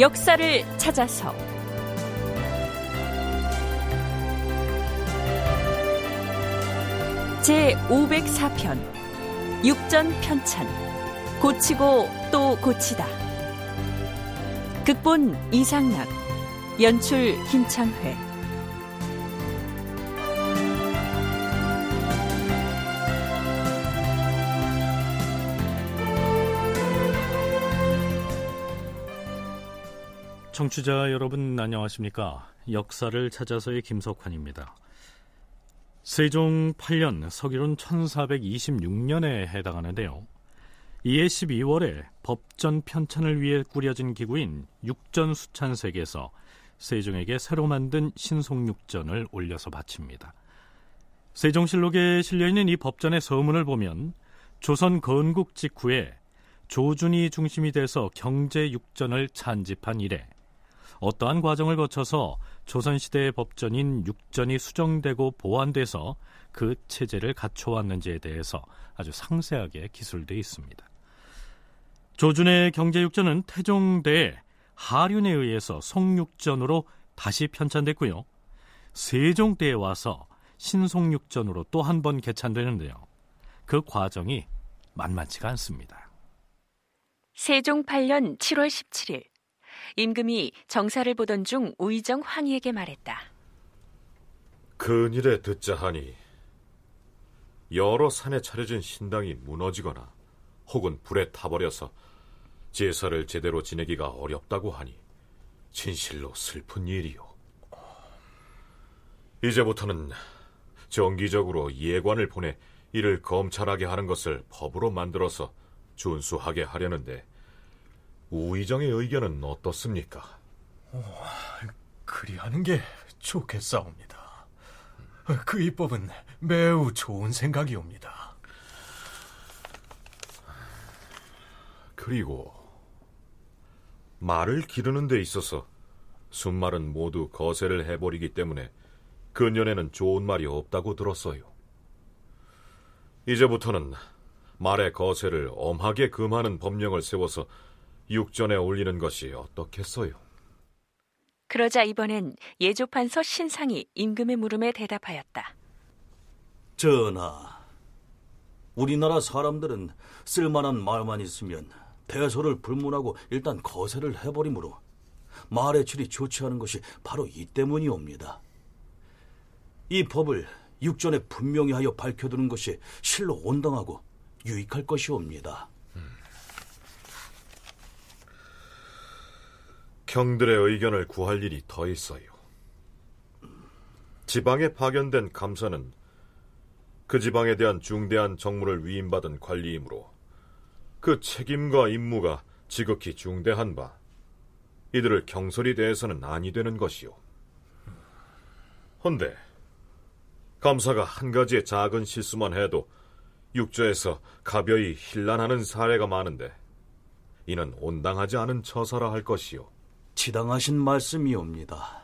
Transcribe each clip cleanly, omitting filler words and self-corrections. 역사를 찾아서 제504편 육전편찬 고치고 또 고치다. 극본 이상락, 연출 김창회. 청취자 여러분 안녕하십니까? 역사를 찾아서의 김석환입니다. 세종 8년 서기론 1426년에 해당하는데요. 이해 12월에 법전 편찬을 위해 꾸려진 기구인 육전수찬색에서 세종에게 새로 만든 신송육전을 올려서 바칩니다. 세종실록에 실려있는 이 법전의 서문을 보면 조선 건국 직후에 조준이 중심이 돼서 경제육전을 찬집한 이래 어떠한 과정을 거쳐서 조선시대의 법전인 육전이 수정되고 보완돼서 그 체제를 갖춰왔는지에 대해서 아주 상세하게 기술되어 있습니다. 조준의 경제육전은 태종대에 하륜에 의해서 송육전으로 다시 편찬됐고요. 세종대에 와서 신송육전으로 또 한 번 개찬되는데요. 그 과정이 만만치가 않습니다. 세종 8년 7월 17일 임금이 정사를 보던 중 우의정 황희에게 말했다. 근일에 듣자 하니 여러 산에 차려진 신당이 무너지거나 혹은 불에 타버려서 제사를 제대로 지내기가 어렵다고 하니 진실로 슬픈 일이요. 이제부터는 정기적으로 예관을 보내 이를 검찰하게 하는 것을 법으로 만들어서 준수하게 하려는데 우의정의 의견은 어떻습니까? 그리하는 게 좋겠사옵니다. 그 입법은 매우 좋은 생각이옵니다. 그리고 말을 기르는 데 있어서 순말은 모두 거세를 해버리기 때문에 근년에는 좋은 말이 없다고 들었어요. 이제부터는 말의 거세를 엄하게 금하는 법령을 세워서 육전에 올리는 것이 어떻겠어요? 그러자 이번엔 예조판서 신상이 임금의 물음에 대답하였다. 전하, 우리나라 사람들은 쓸만한 말만 있으면 대소를 불문하고 일단 거세를 해버리므로 말의 질이 좋지 않은 것이 바로 이 때문이옵니다. 이 법을 육전에 분명히 하여 밝혀두는 것이 실로 온당하고 유익할 것이옵니다. 경들의 의견을 구할 일이 더 있어요. 지방에 파견된 감사는 그 지방에 대한 중대한 정무를 위임받은 관리이므로 그 책임과 임무가 지극히 중대한 바 이들을 경솔히 대해서는 아니 되는 것이요. 헌데 감사가 한 가지의 작은 실수만 해도 육조에서 가벼이 힐난하는 사례가 많은데 이는 온당하지 않은 처사라 할 것이요. 지당하신 말씀이옵니다.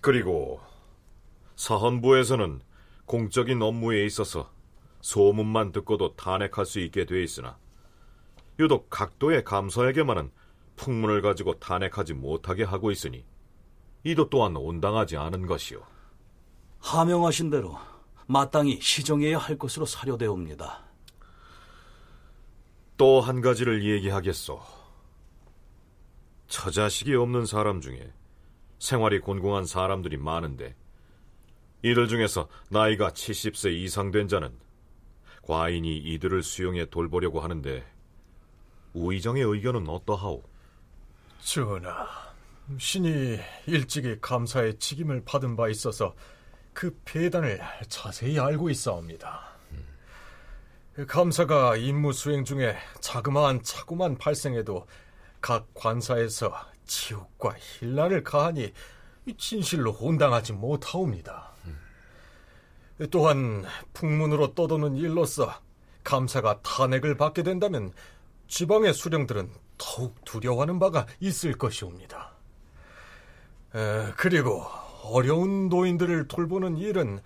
그리고 사헌부에서는 공적인 업무에 있어서 소문만 듣고도 탄핵할 수 있게 돼 있으나 유독 각도의 감사에게만은 풍문을 가지고 탄핵하지 못하게 하고 있으니 이도 또한 온당하지 않은 것이요. 하명하신 대로 마땅히 시정해야 할 것으로 사료되옵니다. 또 한 가지를 얘기하겠소. 처자식이 없는 사람 중에 생활이 곤궁한 사람들이 많은데 이들 중에서 나이가 70세 이상 된 자는 과인이 이들을 수용해 돌보려고 하는데 우의정의 의견은 어떠하오? 전하, 신이 일찍이 감사의 직임을 받은 바 있어서 그 배단을 자세히 알고 있사옵니다. 감사가 임무 수행 중에 자그마한 착오만 발생해도 각 관사에서 치욕과 힐난을 가하니 진실로 온당하지 못하옵니다. 또한 풍문으로 떠도는 일로서 감사가 탄핵을 받게 된다면 지방의 수령들은 더욱 두려워하는 바가 있을 것이옵니다. 그리고 어려운 노인들을 돌보는 일은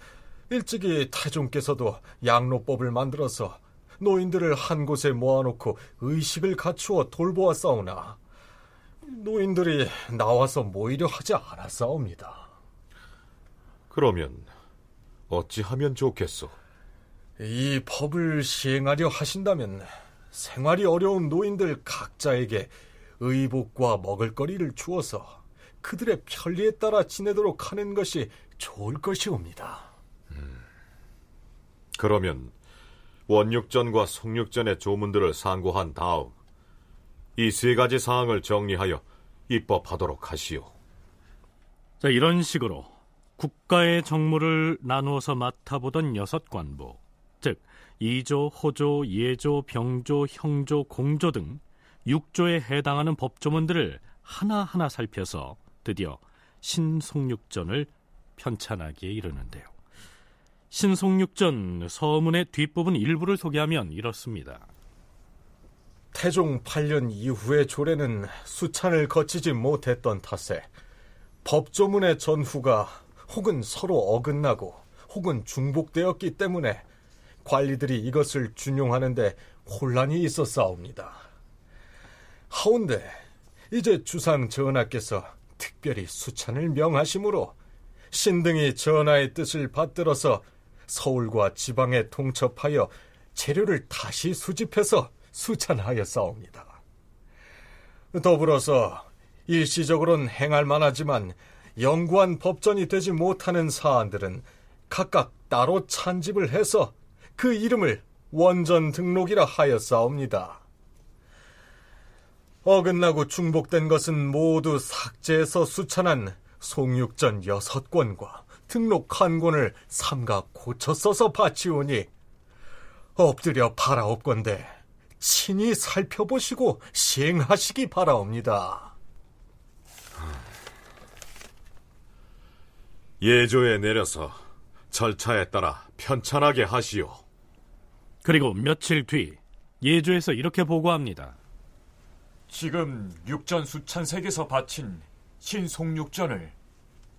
일찍이 태종께서도 양로법을 만들어서 노인들을 한 곳에 모아놓고 의식을 갖추어 돌보았사오나 노인들이 나와서 모이려 하지 않았사옵니다. 그러면 어찌하면 좋겠소? 이 법을 시행하려 하신다면 생활이 어려운 노인들 각자에게 의복과 먹을거리를 주어서 그들의 편리에 따라 지내도록 하는 것이 좋을 것이옵니다. 그러면 원육전과 송육전의 조문들을 상고한 다음 이 세 가지 사항을 정리하여 입법하도록 하시오. 자, 이런 식으로 국가의 정무를 나누어서 맡아보던 6관보, 즉 이조, 호조, 예조, 병조, 형조, 공조 등 6조에 해당하는 법조문들을 하나하나 살펴서 드디어 신송육전을 편찬하기에 이르는데요. 신송육전 서문의 뒷부분 일부를 소개하면 이렇습니다. 태종 8년 이후의 조례는 수찬을 거치지 못했던 탓에 법조문의 전후가 혹은 서로 어긋나고 혹은 중복되었기 때문에 관리들이 이것을 준용하는 데 혼란이 있었사옵니다. 하운데 이제 주상 전하께서 특별히 수찬을 명하심으로 신등이 전하의 뜻을 받들어서 서울과 지방에 통첩하여 재료를 다시 수집해서 수찬하였사옵니다. 더불어서 일시적으로는 행할 만하지만 영구한 법전이 되지 못하는 사안들은 각각 따로 찬집을 해서 그 이름을 원전 등록이라 하였사옵니다. 어긋나고 중복된 것은 모두 삭제해서 수찬한 송육전 6권과 등록 1권을 삼가 고쳐 써서 바치오니 엎드려 바라옵건대 친히 살펴보시고 시행하시기 바라옵니다. 예조에 내려서 절차에 따라 편찬하게 하시오. 그리고 며칠 뒤 예조에서 이렇게 보고합니다. 지금 육전 수찬색에서 바친 신송육전을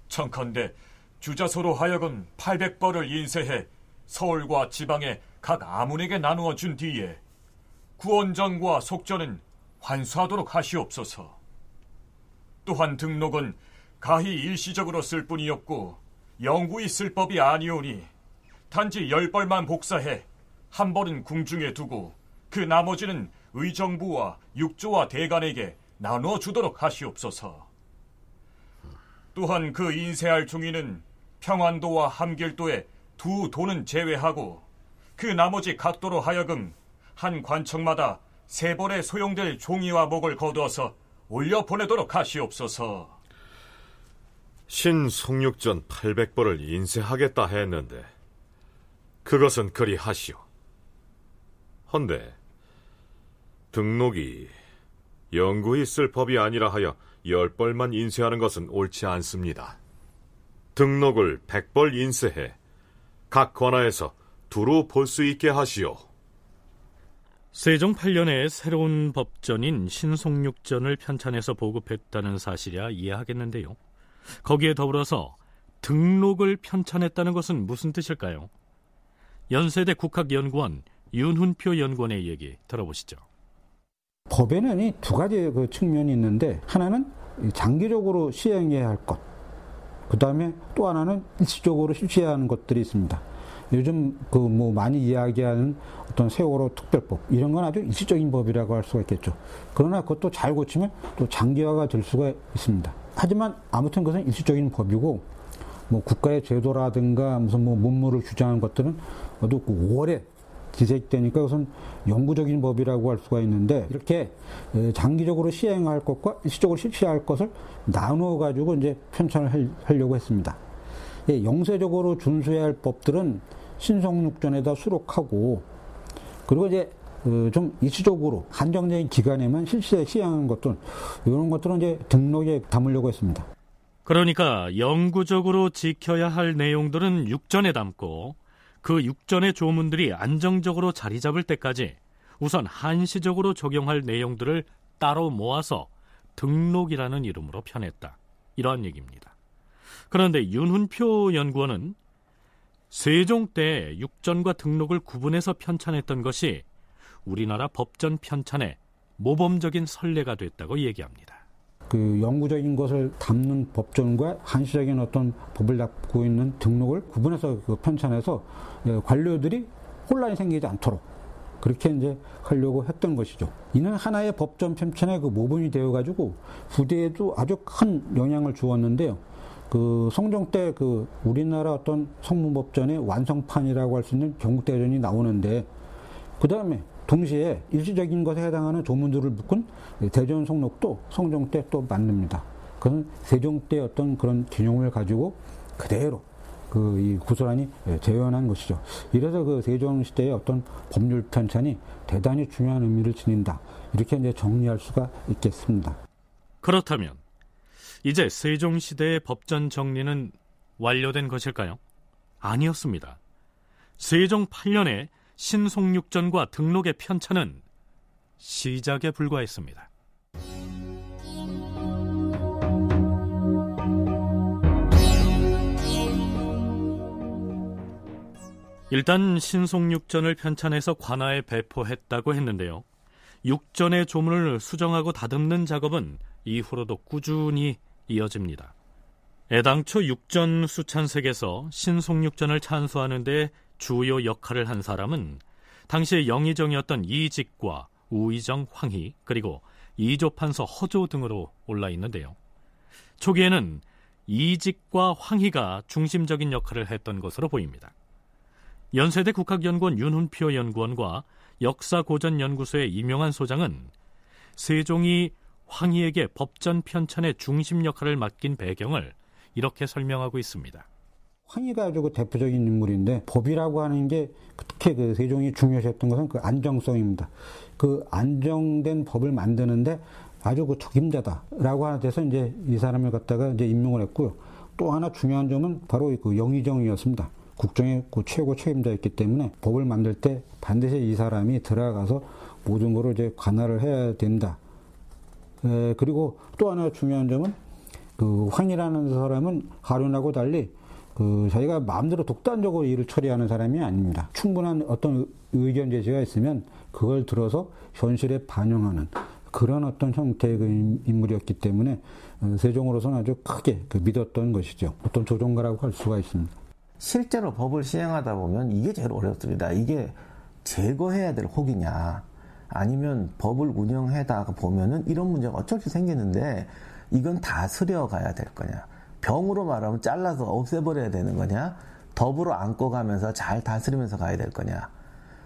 청컨대 주자소로 하여금 800벌을 인쇄해 서울과 지방의 각 아문에게 나누어 준 뒤에 구원전과 속전은 환수하도록 하시옵소서. 또한 등록은 가히 일시적으로 쓸 뿐이었고 영구히 쓸 법이 아니오니 단지 10벌만 복사해 한 벌은 궁중에 두고 그 나머지는 의정부와 육조와 대간에게 나누어 주도록 하시옵소서. 또한 그 인쇄할 종이는 평안도와 함길도의 2도는 제외하고 그 나머지 각도로 하여금 한 관청마다 3벌에 소용될 종이와 목을 거두어서 올려보내도록 하시옵소서. 신송육전 800벌을 인쇄하겠다 했는데 그것은 그리 하시오. 헌데 등록이 영구히 쓸 법이 아니라 하여 10벌만 인쇄하는 것은 옳지 않습니다. 등록을 100벌 인쇄해 각 관하에서 두루 볼 수 있게 하시오. 세종 8년에 새로운 법전인 신송육전을 편찬해서 보급했다는 사실이야 이해하겠는데요. 거기에 더불어서 등록을 편찬했다는 것은 무슨 뜻일까요? 연세대 국학연구원 윤훈표 연구원의 얘기 들어보시죠. 법에는 이 2가지 그 측면이 있는데 하나는 장기적으로 시행해야 할 것, 그 다음에 또 하나는 일시적으로 실시해야 하는 것들이 있습니다. 요즘 그 뭐 많이 이야기하는 어떤 세월호 특별법 이런 건 아주 일시적인 법이라고 할 수가 있겠죠. 그러나 그것도 잘 고치면 또 장기화가 될 수가 있습니다. 하지만 아무튼 그것은 일시적인 법이고 뭐 국가의 제도라든가 무슨 뭐 문물을 규정하는 것들은 모두 5월에 기재되니까 우선 영구적인 법이라고 할 수가 있는데 이렇게 장기적으로 시행할 것과 일시적으로 실시할 것을 나누어 가지고 이제 편찬을 하려고 했습니다. 예, 영세적으로 준수해야 할 법들은 신송육전에다 수록하고 그리고 이제 좀 일시적으로 한정적인 기간에만 실시에 시행하는 것들 이런 것들은 이제 등록에 담으려고 했습니다. 그러니까 영구적으로 지켜야 할 내용들은 육전에 담고 그 육전의 조문들이 안정적으로 자리 잡을 때까지 우선 한시적으로 적용할 내용들을 따로 모아서 등록이라는 이름으로 편했다. 이러한 얘기입니다. 그런데 윤훈표 연구원은 세종 때 육전과 등록을 구분해서 편찬했던 것이 우리나라 법전 편찬의 모범적인 선례가 됐다고 얘기합니다. 그 영구적인 것을 담는 법전과 한시적인 어떤 법을 담고 있는 등록을 구분해서 편찬해서 관료들이 혼란이 생기지 않도록 그렇게 이제 하려고 했던 것이죠. 이는 하나의 법전 편찬의 그 모범이 되어가지고 후대에도 아주 큰 영향을 주었는데요. 그 성종 때 그 우리나라 어떤 성문법전의 완성판이라고 할 수 있는 경국대전이 나오는데 그 다음에 동시에 일시적인 것에 해당하는 조문들을 묶은 대전 성록도 성종 때 또 만듭니다. 그건 세종 때 어떤 그런 개념을 가지고 그대로 그 이 구설안이 재현한 것이죠. 이래서 그 세종 시대의 어떤 법률 편찬이 대단히 중요한 의미를 지닌다. 이렇게 이제 정리할 수가 있겠습니다. 그렇다면 이제 세종 시대의 법전 정리는 완료된 것일까요? 아니었습니다. 세종 8년에 신속육전과 등록의 편찬은 시작에 불과했습니다. 일단 신속육전을 편찬해서 관하에 배포했다고 했는데요. 육전의 조문을 수정하고 다듬는 작업은 이후로도 꾸준히 이어집니다. 애당초 육전 수찬색에서 신속육전을 찬수하는 데 주요 역할을 한 사람은 당시 영의정이었던 이직과 우의정 황희 그리고 이조판서 허조 등으로 올라있는데요. 초기에는 이직과 황희가 중심적인 역할을 했던 것으로 보입니다. 연세대 국학연구원 윤훈표 연구원과 역사고전연구소의 이명한 소장은 세종이 황희에게 법전 편찬의 중심 역할을 맡긴 배경을 이렇게 설명하고 있습니다. 황희가 아주 대표적인 인물인데 법이라고 하는 게 특히 그 세종이 중요시했던 것은 그 안정성입니다. 그 안정된 법을 만드는데 아주 그 적임자다라고 하는 데서 이제 이 사람을 갖다가 이제 임명을 했고요. 또 하나 중요한 점은 바로 그 영의정이었습니다. 국정의 그 최고 책임자였기 때문에 법을 만들 때 반드시 이 사람이 들어가서 모든 거를 이제 관할을 해야 된다. 그리고 또 하나 중요한 점은 그 황희라는 사람은 하륜하고 달리 그 자기가 마음대로 독단적으로 일을 처리하는 사람이 아닙니다. 충분한 어떤 의견 제시가 있으면 그걸 들어서 현실에 반영하는 그런 어떤 형태의 인물이었기 때문에 세종으로서는 아주 크게 믿었던 것이죠. 어떤 조종가라고 할 수가 있습니다. 실제로 법을 시행하다 보면 이게 제일 어렵습니다. 이게 제거해야 될 혹이냐 아니면 법을 운영하다가 보면은 이런 문제가 어쩔 수 생기는데 이건 다스려가야 될 거냐. 병으로 말하면 잘라서 없애버려야 되는 거냐? 더불어 안고 가면서 잘 다스리면서 가야 될 거냐?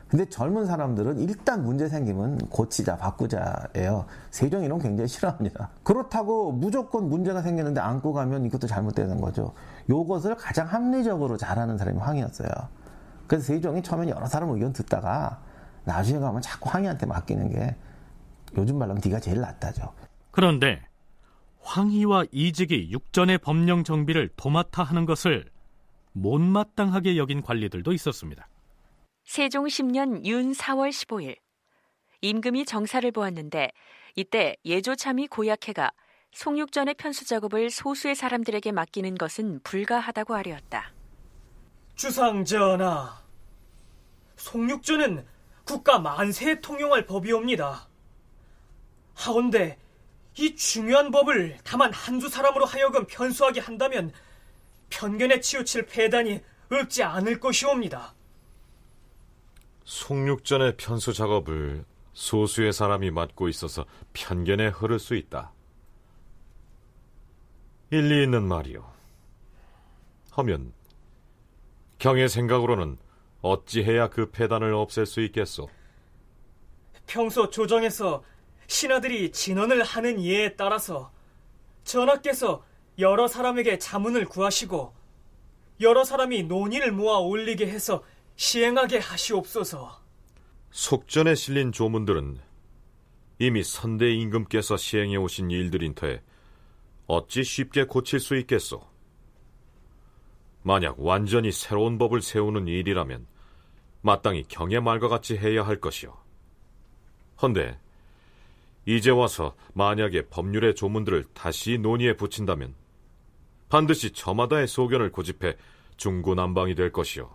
근데 젊은 사람들은 일단 문제 생기면 고치자, 바꾸자예요. 세종이 이런 굉장히 싫어합니다. 그렇다고 무조건 문제가 생기는데 안고 가면 이것도 잘못되는 거죠. 요것을 가장 합리적으로 잘하는 사람이 황희였어요. 그래서 세종이 처음엔 여러 사람 의견 듣다가 나중에 가면 자꾸 황희한테 맡기는 게 요즘 말로 하면 네가 제일 낫다죠. 그런데 황희와 이직이 육전의 법령 정비를 도맡아 하는 것을 못마땅하게 여긴 관리들도 있었습니다. 세종 10년 윤 4월 15일 임금이 정사를 보았는데 이때 예조참의 고약해가 송육전의 편수 작업을 소수의 사람들에게 맡기는 것은 불가하다고 아뢰었다. 주상전하, 송육전은 국가 만세에 통용할 법이옵니다. 하온데 이 중요한 법을 다만 한두 사람으로 하여금 편수하게 한다면 편견에 치우칠 배단이 없지 않을 것이옵니다. 송육전의 편수 작업을 소수의 사람이 맡고 있어서 편견에 흐를 수 있다. 일리 있는 말이오. 하면 경의 생각으로는 어찌해야 그 배단을 없앨 수 있겠소? 평소 조정에서 신하들이 진언을 하는 예에 따라서 전하께서 여러 사람에게 자문을 구하시고 여러 사람이 논의를 모아 올리게 해서 시행하게 하시옵소서. 속전에 실린 조문들은 이미 선대 임금께서 시행해 오신 일들인 터에 어찌 쉽게 고칠 수 있겠소? 만약 완전히 새로운 법을 세우는 일이라면 마땅히 경의 말과 같이 해야 할 것이오. 헌데 이제 와서 만약에 법률의 조문들을 다시 논의에 붙인다면 반드시 저마다의 소견을 고집해 중구난방이 될 것이요.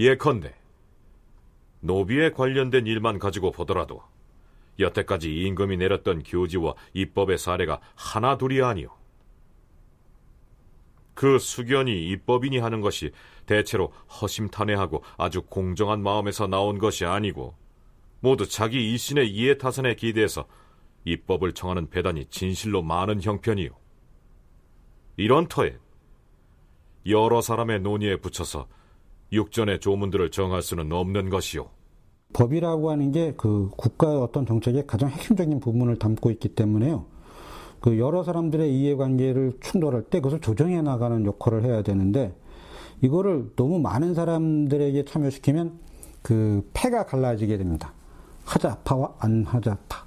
예컨대 노비에 관련된 일만 가지고 보더라도 여태까지 임금이 내렸던 교지와 입법의 사례가 하나 둘이 아니오. 그 수견이 입법이니 하는 것이 대체로 허심탄회하고 아주 공정한 마음에서 나온 것이 아니고 모두 자기 이신의 이해타산에 기대해서 입법을 청하는 배단이 진실로 많은 형편이요. 이런 터에 여러 사람의 논의에 붙여서 육전의 조문들을 정할 수는 없는 것이요. 법이라고 하는 게 그 국가의 어떤 정책의 가장 핵심적인 부분을 담고 있기 때문에요. 그 여러 사람들의 이해관계를 충돌할 때 그것을 조정해 나가는 역할을 해야 되는데 이거를 너무 많은 사람들에게 참여시키면 그 패가 갈라지게 됩니다. 하자 파와 안 하자 파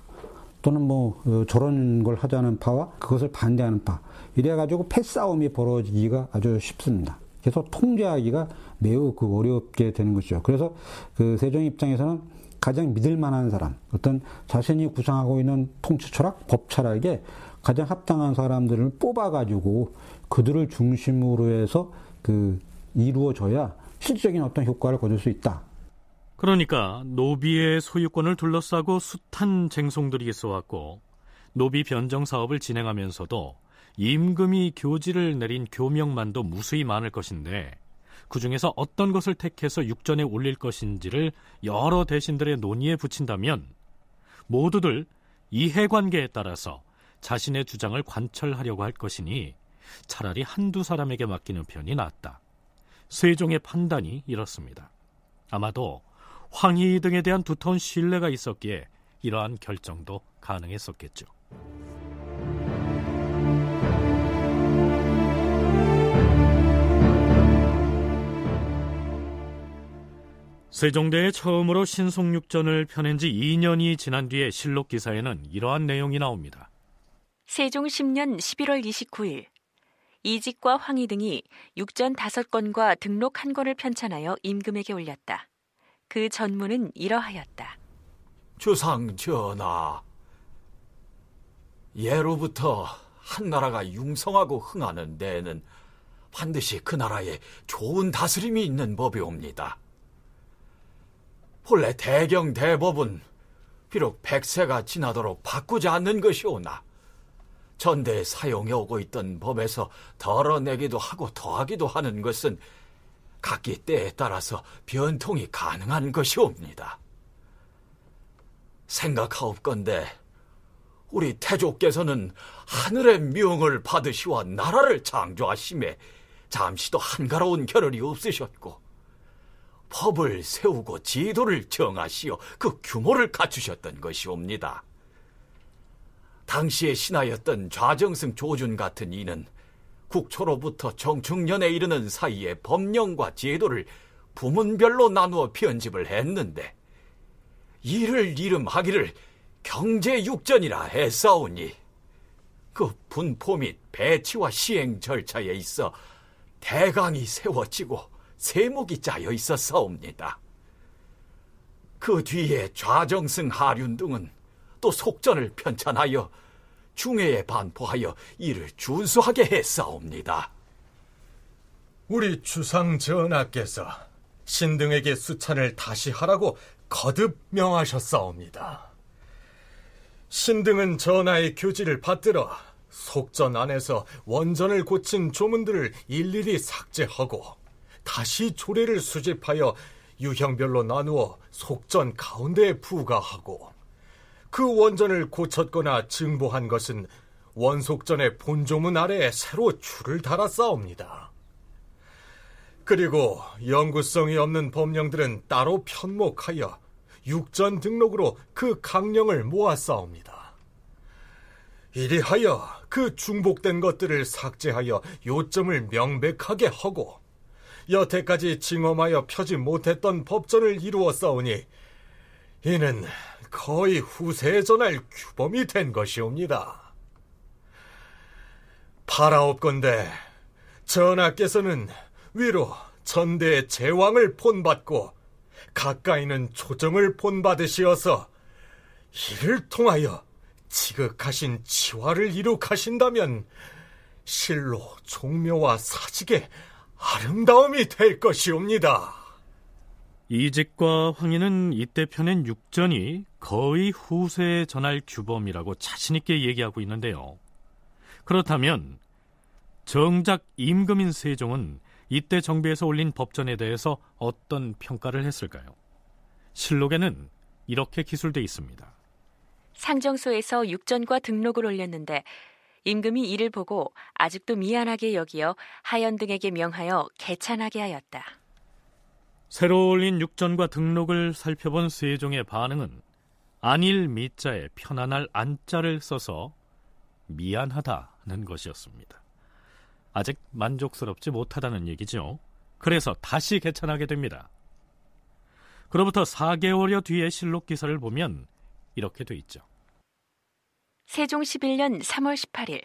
또는 뭐 저런 걸 하자는 파와 그것을 반대하는 파 이래가지고 패싸움이 벌어지기가 아주 쉽습니다. 그래서 통제하기가 매우 그 어렵게 되는 것이죠. 그래서 그 세종 입장에서는 가장 믿을 만한 사람, 어떤 자신이 구상하고 있는 통치 철학, 법 철학에 가장 합당한 사람들을 뽑아가지고 그들을 중심으로 해서 그 이루어져야 실질적인 어떤 효과를 거둘 수 있다. 그러니까 노비의 소유권을 둘러싸고 숱한 쟁송들이 있어왔고 노비 변정 사업을 진행하면서도 임금이 교지를 내린 교명만도 무수히 많을 것인데 그 중에서 어떤 것을 택해서 육전에 올릴 것인지를 여러 대신들의 논의에 붙인다면 모두들 이해관계에 따라서 자신의 주장을 관철하려고 할 것이니 차라리 한두 사람에게 맡기는 편이 낫다. 세종의 판단이 이렇습니다. 아마도 황희 등에 대한 두터운 신뢰가 있었기에 이러한 결정도 가능했었겠죠. 세종대에 처음으로 신속육전을 펴낸 지 2년이 지난 뒤에 실록 기사에는 이러한 내용이 나옵니다. 세종 10년 11월 29일 이직과 황희 등이 육전 5건과 등록 1건을 편찬하여 임금에게 올렸다. 그 전문은 이러하였다. 주상 전하, 예로부터 한 나라가 융성하고 흥하는 데에는 반드시 그 나라에 좋은 다스림이 있는 법이옵니다. 본래 대경대법은 비록 100세가 지나도록 바꾸지 않는 것이오나 전대에 사용해 오고 있던 법에서 덜어내기도 하고 더하기도 하는 것은 각기 때에 따라서 변통이 가능한 것이옵니다. 생각하옵건대 우리 태조께서는 하늘의 명을 받으시와 나라를 창조하심에 잠시도 한가로운 겨를이 없으셨고 법을 세우고 지도를 정하시어 그 규모를 갖추셨던 것이옵니다. 당시의 신하였던 좌정승 조준 같은 이는 국초로부터 정중년에 이르는 사이에 법령과 제도를 부문별로 나누어 편집을 했는데 이를 이름하기를 경제육전이라 했사오니 그 분포 및 배치와 시행 절차에 있어 대강이 세워지고 세목이 짜여 있었사옵니다. 그 뒤에 좌정승 하륜 등은 또 속전을 편찬하여 중회에 반포하여 이를 준수하게 했사옵니다. 우리 주상 전하께서 신등에게 수찬을 다시 하라고 거듭 명하셨사옵니다. 신등은 전하의 교지를 받들어 속전 안에서 원전을 고친 조문들을 일일이 삭제하고 다시 조례를 수집하여 유형별로 나누어 속전 가운데에 부과하고 그 원전을 고쳤거나 증보한 것은 원속전의 본조문 아래에 새로 줄을 달았사옵니다. 그리고 영구성이 없는 법령들은 따로 편목하여 육전 등록으로 그 강령을 모았사옵니다. 이리하여 그 중복된 것들을 삭제하여 요점을 명백하게 하고 여태까지 징험하여 펴지 못했던 법전을 이루었사오니 이는 거의 후세에 전할 규범이 된 것이옵니다. 바라옵건대 전하께서는 위로 전대의 제왕을 본받고 가까이는 조정을 본받으시어서 이를 통하여 지극하신 치화를 이룩하신다면 실로 종묘와 사직에 아름다움이 될 것이옵니다. 이직과 황희는 이때 펴낸 육전이 거의 후세에 전할 규범이라고 자신있게 얘기하고 있는데요. 그렇다면 정작 임금인 세종은 이때 정비에서 올린 법전에 대해서 어떤 평가를 했을까요? 실록에는 이렇게 기술돼 있습니다. 상정소에서 육전과 등록을 올렸는데 임금이 이를 보고 아직도 미안하게 여기어 하연 등에게 명하여 개찬하게 하였다. 새로 올린 육전과 등록을 살펴본 세종의 반응은 안일 미자에 편안할 안자를 써서 미안하다는 것이었습니다. 아직 만족스럽지 못하다는 얘기죠. 그래서 다시 개찬하게 됩니다. 그로부터 4개월여 뒤에 실록 기사를 보면 이렇게 돼 있죠. 세종 11년 3월 18일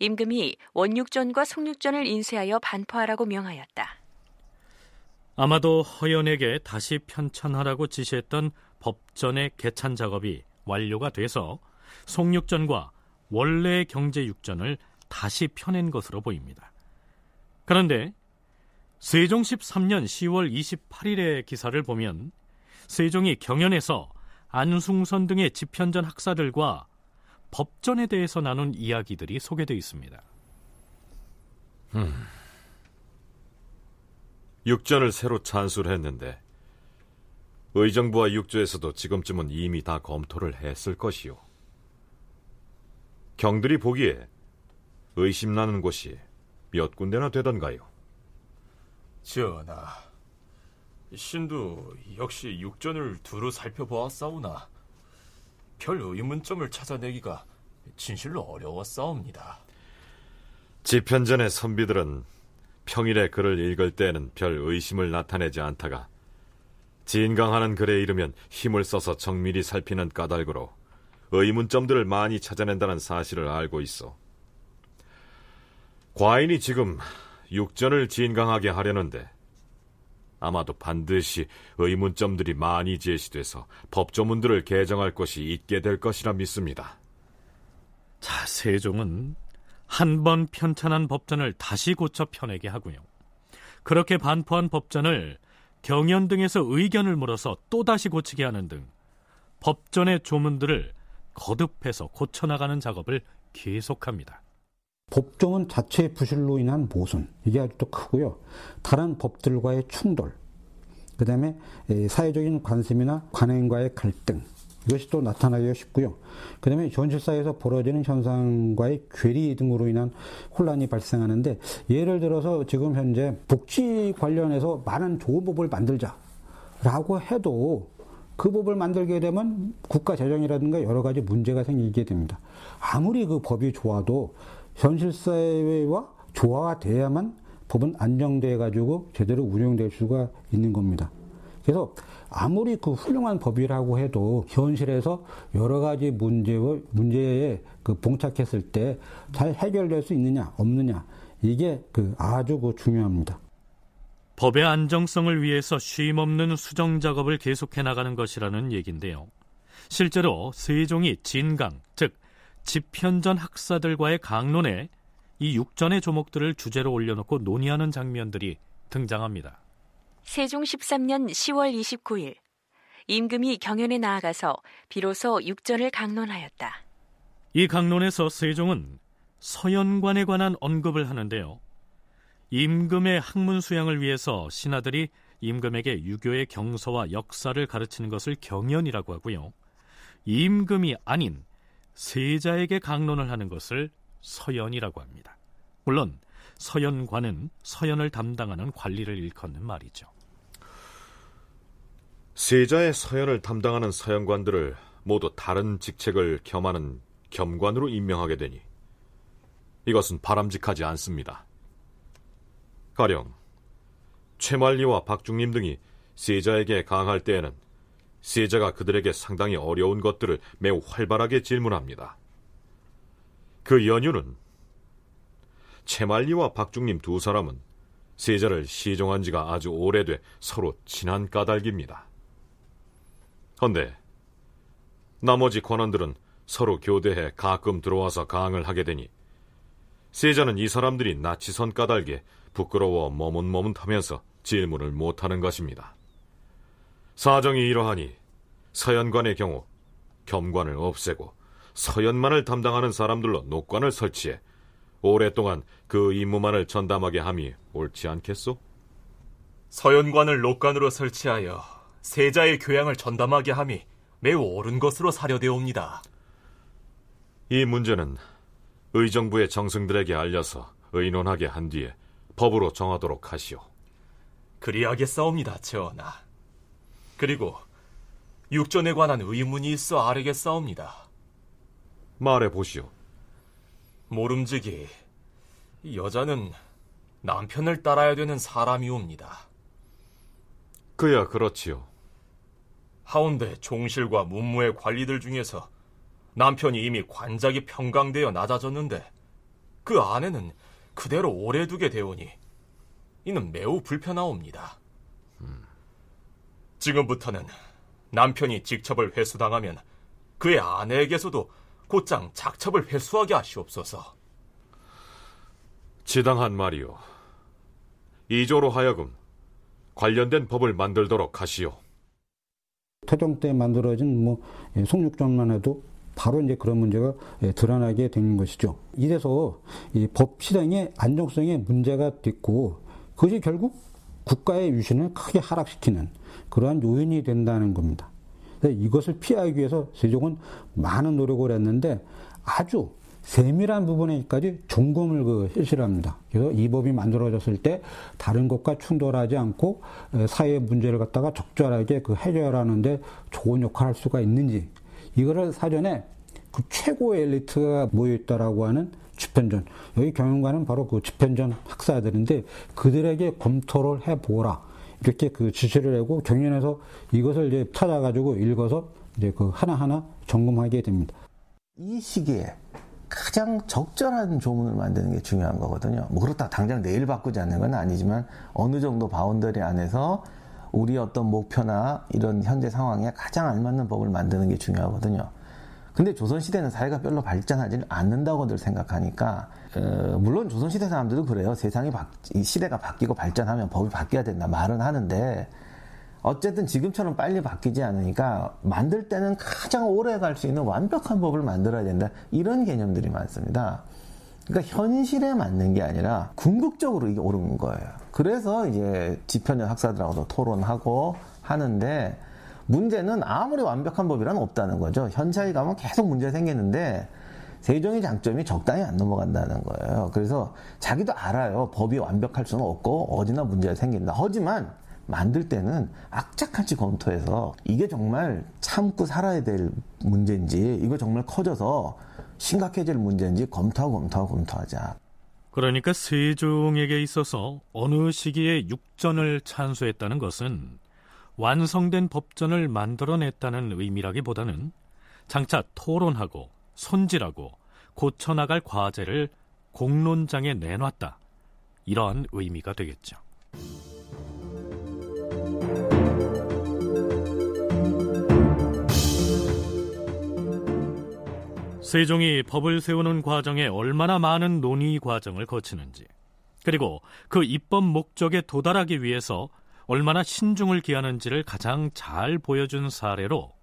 임금이 원육전과 속육전을 인쇄하여 반포하라고 명하였다. 아마도 허연에게 다시 편찬하라고 지시했던 법전의 개찬 작업이 완료가 돼서 속육전과 원래의 경제육전을 다시 펴낸 것으로 보입니다. 그런데 세종 13년 10월 28일의 기사를 보면 세종이 경연에서 안승선 등의 집현전 학사들과 법전에 대해서 나눈 이야기들이 소개되어 있습니다. 육전을 새로 찬술했는데 의정부와 육조에서도 지금쯤은 이미 다 검토를 했을 것이요. 경들이 보기에 의심나는 곳이 몇 군데나 되던가요? 전하, 신도 역시 육전을 두루 살펴보았사오나 별 의문점을 찾아내기가 진실로 어려웠사옵니다. 집현전의 선비들은 평일에 글을 읽을 때에는 별 의심을 나타내지 않다가 진강하는 글에 이르면 힘을 써서 정밀히 살피는 까닭으로 의문점들을 많이 찾아낸다는 사실을 알고 있어. 과인이 지금 육전을 진강하게 하려는데 아마도 반드시 의문점들이 많이 제시돼서 법조문들을 개정할 것이 있게 될 것이라 믿습니다. 자, 세종은 한 번 편찬한 법전을 다시 고쳐 펴내게 하고요. 그렇게 반포한 법전을 경연 등에서 의견을 물어서 또다시 고치게 하는 등 법전의 조문들을 거듭해서 고쳐나가는 작업을 계속합니다. 법조문 자체의 부실로 인한 모순, 이게 아주 또 크고요. 다른 법들과의 충돌, 그 다음에 사회적인 관습이나 관행과의 갈등, 이것이 또 나타나기가 쉽고요. 그 다음에 현실사회에서 벌어지는 현상과의 괴리 등으로 인한 혼란이 발생하는데, 예를 들어서 지금 현재 복지 관련해서 많은 좋은 법을 만들자라고 해도 그 법을 만들게 되면 국가 재정이라든가 여러 가지 문제가 생기게 됩니다. 아무리 그 법이 좋아도 현실사회와 조화돼야만 법은 안정돼가지고 제대로 운영될 수가 있는 겁니다. 그래서 아무리 그 훌륭한 법이라고 해도 현실에서 여러 가지 문제에 봉착했을 때 잘 해결될 수 있느냐 없느냐, 이게 아주 중요합니다. 법의 안정성을 위해서 쉼없는 수정작업을 계속해 나가는 것이라는 얘기인데요. 실제로 세종이 진강, 즉 집현전 학사들과의 강론에 이 육전의 조목들을 주제로 올려놓고 논의하는 장면들이 등장합니다. 세종 13년 10월 29일 임금이 경연에 나아가서 비로소 육전을 강론하였다. 이 강론에서 세종은 서연관에 관한 언급을 하는데요. 임금의 학문 수양을 위해서 신하들이 임금에게 유교의 경서와 역사를 가르치는 것을 경연이라고 하고요. 임금이 아닌 세자에게 강론을 하는 것을 서연이라고 합니다. 물론 서연관은 서연을 담당하는 관리를 일컫는 말이죠. 세자의 서연을 담당하는 서연관들을 모두 다른 직책을 겸하는 겸관으로 임명하게 되니 이것은 바람직하지 않습니다. 가령 최만리와 박중림 등이 세자에게 강할 때에는 세자가 그들에게 상당히 어려운 것들을 매우 활발하게 질문합니다. 그 연유는 채말리와 박중림 두 사람은 세자를 시종한 지가 아주 오래돼 서로 친한 까닭입니다. 헌데 나머지 관원들은 서로 교대해 가끔 들어와서 강을 하게 되니 세자는 이 사람들이 낯치선 까닭에 부끄러워 머뭇머뭇하면서 질문을 못하는 것입니다. 사정이 이러하니 서연관의 경우 겸관을 없애고 서연만을 담당하는 사람들로 녹관을 설치해 오랫동안 그 임무만을 전담하게 함이 옳지 않겠소? 서연관을 녹관으로 설치하여 세자의 교양을 전담하게 함이 매우 옳은 것으로 사려되옵니다. 이 문제는 의정부의 정승들에게 알려서 의논하게 한 뒤에 법으로 정하도록 하시오. 그리하겠사옵니다, 전하. 그리고 육전에 관한 의문이 있어 아뢰겠사옵니다. 말해보시오. 모름지기 여자는 남편을 따라야 되는 사람이옵니다. 그야 그렇지요. 하온데 종실과 문무의 관리들 중에서 남편이 이미 관작이 평강되어 낮아졌는데 그 아내는 그대로 오래 두게 되오니 이는 매우 불편하옵니다. 지금부터는 남편이 직첩을 회수당하면 그의 아내에게서도 곧장 작첩을 회수하게 하시옵소서. 지당한 말이오. 이조로 하여금 관련된 법을 만들도록 하시오. 태종 때 만들어진 송육정만 해도 바로 이제 그런 문제가 드러나게 되는 것이죠. 이래서 이 법 실행의 안정성에 문제가 됐고 그것이 결국 국가의 유신을 크게 하락시키는 그러한 요인이 된다는 겁니다. 이것을 피하기 위해서 세종은 많은 노력을 했는데 아주 세밀한 부분에까지 점검을 실시를 합니다. 그래서 이 법이 만들어졌을 때 다른 것과 충돌하지 않고 사회의 문제를 갖다가 적절하게 해결하는 데 좋은 역할을 할 수가 있는지 이거를 사전에 그 최고의 엘리트가 모여있다라고 하는 집현전, 여기 경영관은 바로 그 집현전 학사들인데 그들에게 검토를 해보라 이렇게 지시를 하고 경연에서 이것을 이제 찾아가지고 읽어서 이제 하나하나 점검하게 됩니다. 이 시기에 가장 적절한 조문을 만드는 게 중요한 거거든요. 그렇다 당장 내일 바꾸지 않는 건 아니지만 어느 정도 바운더리 안에서 우리 어떤 목표나 이런 현재 상황에 가장 알맞는 법을 만드는 게 중요하거든요. 근데 조선시대는 사회가 별로 발전하지 않는다고들 생각하니까 물론 조선시대 사람들도 그래요. 세상이 시대가 바뀌고 발전하면 법이 바뀌어야 된다 말은 하는데 어쨌든 지금처럼 빨리 바뀌지 않으니까 만들 때는 가장 오래 갈 수 있는 완벽한 법을 만들어야 된다 이런 개념들이 많습니다. 그러니까 현실에 맞는 게 아니라 궁극적으로 이게 옳은 거예요. 그래서 이제 집현전 학사들하고도 토론하고 하는데 문제는 아무리 완벽한 법이란 없다는 거죠. 현찰이 가면 계속 문제가 생기는데 세종의 장점이 적당히 안 넘어간다는 거예요. 그래서 자기도 알아요. 법이 완벽할 수는 없고 어디나 문제가 생긴다. 하지만 만들 때는 악착같이 검토해서 이게 정말 참고 살아야 될 문제인지 이거 정말 커져서 심각해질 문제인지 검토하자. 그러니까 세종에게 있어서 어느 시기에 육전을 찬수했다는 것은 완성된 법전을 만들어냈다는 의미라기보다는 장차 토론하고 손질하고 고쳐나갈 과제를 공론장에 내놨다. 이러한 의미가 되겠죠. 세종이 법을 세우는 과정에 얼마나 많은 논의 과정을 거치는지, 그리고 그 입법 목적에 도달하기 위해서 얼마나 신중을 기하는지를 가장 잘 보여준 사례로